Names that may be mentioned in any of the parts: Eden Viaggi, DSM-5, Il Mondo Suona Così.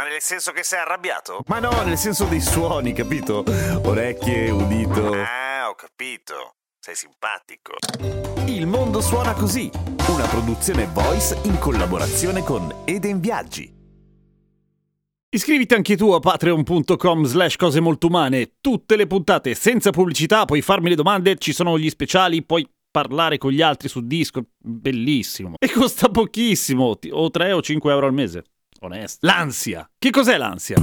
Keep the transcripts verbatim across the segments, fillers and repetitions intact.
Ma nel senso che sei arrabbiato? Ma no, nel senso dei suoni, capito? Orecchie, udito... Ah, ho capito. Sei simpatico. Il Mondo Suona Così, una produzione Voice in collaborazione con Eden Viaggi. Iscriviti anche tu a patreon.com slash cose molto umane. Tutte le puntate senza pubblicità, puoi farmi le domande, ci sono gli speciali, puoi parlare con gli altri su Discord, bellissimo. E costa pochissimo, o tre o cinque euro al mese, onesto. L'ansia, che cos'è l'ansia?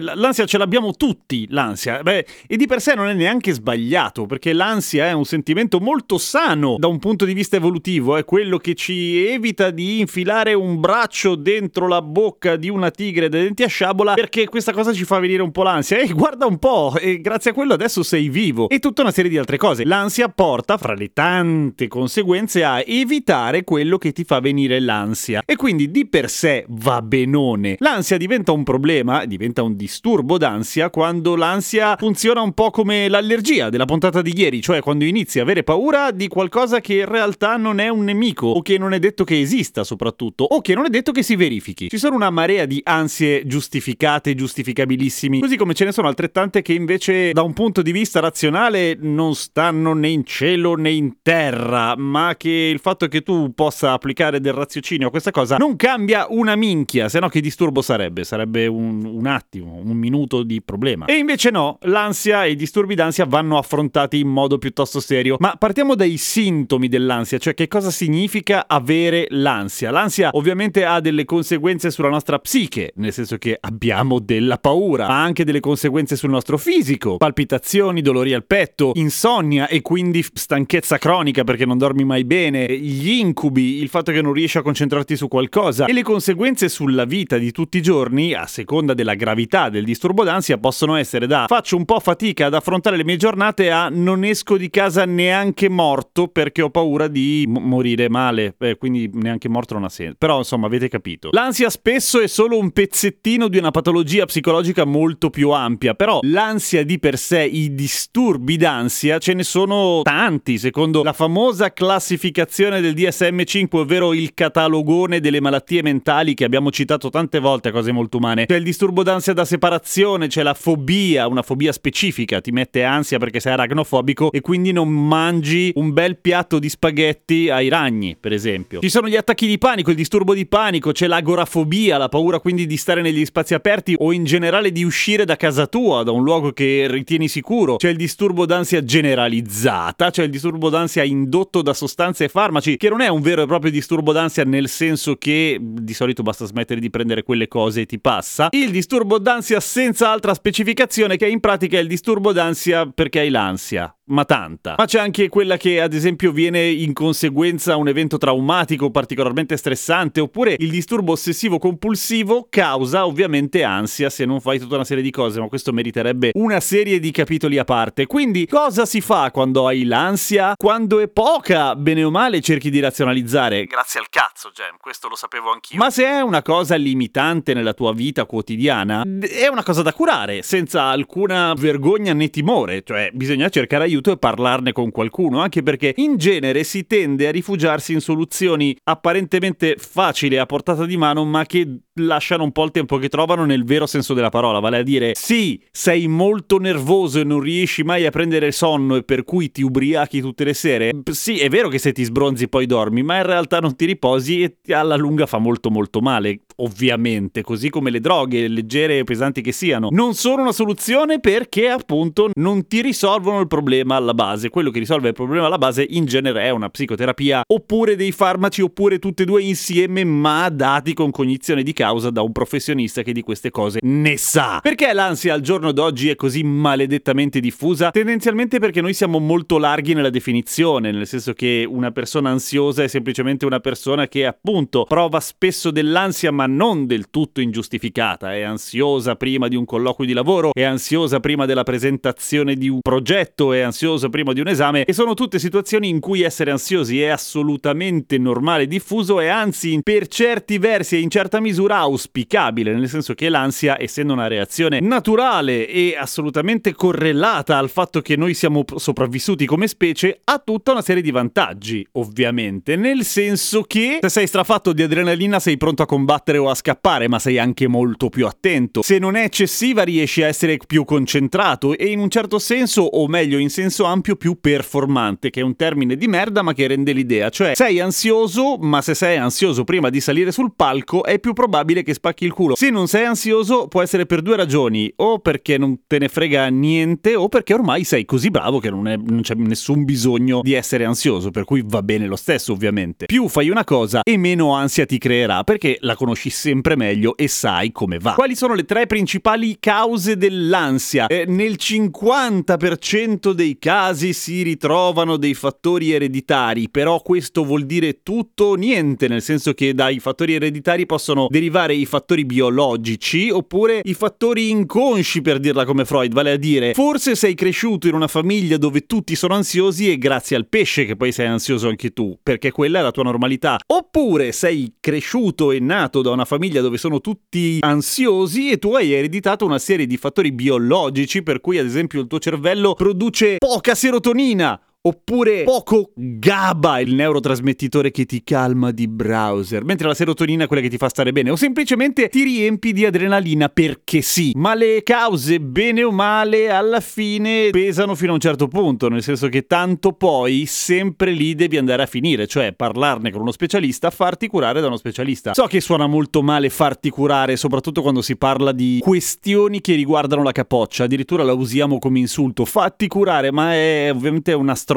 L'ansia ce l'abbiamo tutti, l'ansia. Beh, e di per sé non è neanche sbagliato, perché l'ansia è un sentimento molto sano da un punto di vista evolutivo. È quello che ci evita di infilare un braccio dentro la bocca di una tigre dai denti a sciabola, perché questa cosa ci fa venire un po' l'ansia. E guarda un po', e grazie a quello adesso sei vivo. E tutta una serie di altre cose. L'ansia porta, fra le tante conseguenze, a evitare quello che ti fa venire l'ansia. E quindi di per sé va benone. L'ansia diventa un problema, diventa un disturbo d'ansia quando l'ansia funziona un po' come l'allergia della puntata di ieri, cioè quando inizi a avere paura di qualcosa che in realtà non è un nemico, o che non è detto che esista soprattutto, o che non è detto che si verifichi. Ci sono una marea di ansie giustificate, giustificabilissimi, così come ce ne sono altrettante che invece da un punto di vista razionale non stanno né in cielo né in terra, ma che il fatto che tu possa applicare del raziocinio a questa cosa non cambia una minchia, se no che disturbo sarebbe? Sarebbe un, un attimo, un minuto di problema. E invece no, l'ansia e i disturbi d'ansia vanno affrontati in modo piuttosto serio. Ma partiamo dai sintomi dell'ansia, cioè che cosa significa avere l'ansia. L'ansia ovviamente ha delle conseguenze sulla nostra psiche, nel senso che abbiamo della paura, ha anche delle conseguenze sul nostro fisico, palpitazioni, dolori al petto, insonnia e quindi stanchezza cronica perché non dormi mai bene, gli incubi, il fatto che non riesci a concentrarti su qualcosa, e le conseguenze sulla vita di tutti i giorni, a seconda della gravità del disturbo d'ansia, possono essere da faccio un po' fatica ad affrontare le mie giornate a non esco di casa neanche morto perché ho paura di m- morire male, eh, quindi neanche morto non ha senso, però insomma avete capito. L'ansia spesso è solo un pezzettino di una patologia psicologica molto più ampia, però l'ansia di per sé, i disturbi d'ansia, ce ne sono tanti secondo la famosa classificazione del D S M cinque, ovvero il catalogone delle malattie mentali che abbiamo citato tante volte a Cose Molto Umane. C'è il disturbo d'ansia da separazione, c'è la fobia, una fobia specifica, ti mette ansia perché sei aracnofobico e quindi non mangi un bel piatto di spaghetti ai ragni, per esempio. Ci sono gli attacchi di panico, il disturbo di panico, c'è l'agorafobia, la paura quindi di stare negli spazi aperti o in generale di uscire da casa tua, da un luogo che ritieni sicuro. C'è il disturbo d'ansia generalizzata, c'è il disturbo d'ansia indotto da sostanze e farmaci, che non è un vero e proprio disturbo d'ansia nel senso che di solito basta smettere di prendere quelle cose e ti passa. Il disturbo d'ansia senza altra specificazione, che in pratica è il disturbo d'ansia perché hai l'ansia, ma tanta. Ma c'è anche quella che ad esempio viene in conseguenza a un evento traumatico particolarmente stressante, oppure il disturbo ossessivo compulsivo causa ovviamente ansia se non fai tutta una serie di cose, ma questo meriterebbe una serie di capitoli a parte. Quindi cosa si fa quando hai l'ansia? Quando è poca, bene o male cerchi di razionalizzare. Grazie al cazzo, Gem, questo lo sapevo anch'io. Ma se è una cosa limitante nella tua vita quotidiana, è una cosa da curare senza alcuna vergogna né timore, cioè bisogna cercare aiuto e parlarne con qualcuno, anche perché in genere si tende a rifugiarsi in soluzioni apparentemente facili a portata di mano, ma che lasciano un po' il tempo che trovano nel vero senso della parola, vale a dire sì, sei molto nervoso e non riesci mai a prendere sonno e per cui ti ubriachi tutte le sere. Sì, è vero che se ti sbronzi poi dormi, ma in realtà non ti riposi e alla lunga fa molto molto male, ovviamente, così come le droghe, leggere e pesanti che siano, non sono una soluzione perché appunto non ti risolvono il problema. problema alla base. Quello che risolve il problema alla base in genere è una psicoterapia, oppure dei farmaci, oppure tutte e due insieme, ma dati con cognizione di causa da un professionista che di queste cose ne sa. Perché l'ansia al giorno d'oggi è così maledettamente diffusa? Tendenzialmente perché noi siamo molto larghi nella definizione, nel senso che una persona ansiosa è semplicemente una persona che appunto prova spesso dell'ansia ma non del tutto ingiustificata. È ansiosa prima di un colloquio di lavoro, è ansiosa prima della presentazione di un progetto, è ansiosa prima di un esame, e sono tutte situazioni in cui essere ansiosi è assolutamente normale, diffuso, e anzi per certi versi e in certa misura auspicabile, nel senso che l'ansia, essendo una reazione naturale e assolutamente correlata al fatto che noi siamo sopravvissuti come specie, ha tutta una serie di vantaggi, ovviamente, nel senso che se sei strafatto di adrenalina sei pronto a combattere o a scappare, ma sei anche molto più attento. Se non è eccessiva riesci a essere più concentrato e in un certo senso, o meglio in senso ampio, più performante, che è un termine di merda ma che rende l'idea, cioè sei ansioso, ma se sei ansioso prima di salire sul palco è più probabile che spacchi il culo. Se non sei ansioso può essere per due ragioni: o perché non te ne frega niente, o perché ormai sei così bravo che non, è, non c'è nessun bisogno di essere ansioso, per cui va bene lo stesso, ovviamente. Più fai una cosa e meno ansia ti creerà, perché la conosci sempre meglio e sai come va. Quali sono le tre principali cause dell'ansia? Eh, nel cinquanta per cento dei casi si ritrovano dei fattori ereditari, però questo vuol dire tutto o niente, nel senso che dai fattori ereditari possono derivare i fattori biologici oppure i fattori inconsci, per dirla come Freud, vale a dire forse sei cresciuto in una famiglia dove tutti sono ansiosi e grazie al pesce che poi sei ansioso anche tu, perché quella è la tua normalità, oppure sei cresciuto e nato da una famiglia dove sono tutti ansiosi e tu hai ereditato una serie di fattori biologici per cui ad esempio il tuo cervello produce poca serotonina, oppure poco GABA, il neurotrasmettitore che ti calma di browser, mentre la serotonina è quella che ti fa stare bene, o semplicemente ti riempi di adrenalina perché sì. Ma le cause, bene o male, alla fine pesano fino a un certo punto, nel senso che tanto poi sempre lì devi andare a finire, cioè parlarne con uno specialista, farti curare da uno specialista. So che suona molto male farti curare, soprattutto quando si parla di questioni che riguardano la capoccia, addirittura la usiamo come insulto, fatti curare, ma è ovviamente una stronzata,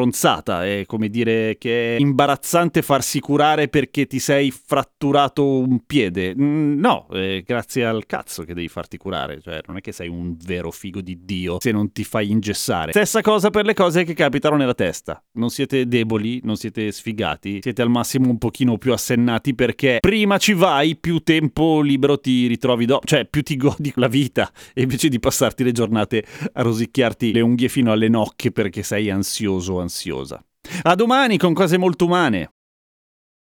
è come dire che è imbarazzante farsi curare perché ti sei fratturato un piede. No, eh, grazie al cazzo che devi farti curare, cioè non è che sei un vero figo di Dio se non ti fai ingessare. Stessa cosa per le cose che capitano nella testa, non siete deboli, non siete sfigati, siete al massimo un pochino più assennati perché prima ci vai, più tempo libero ti ritrovi dopo, cioè più ti godi la vita e invece di passarti le giornate a rosicchiarti le unghie fino alle nocche perché sei ansioso ansiosa. A domani con cose molto umane.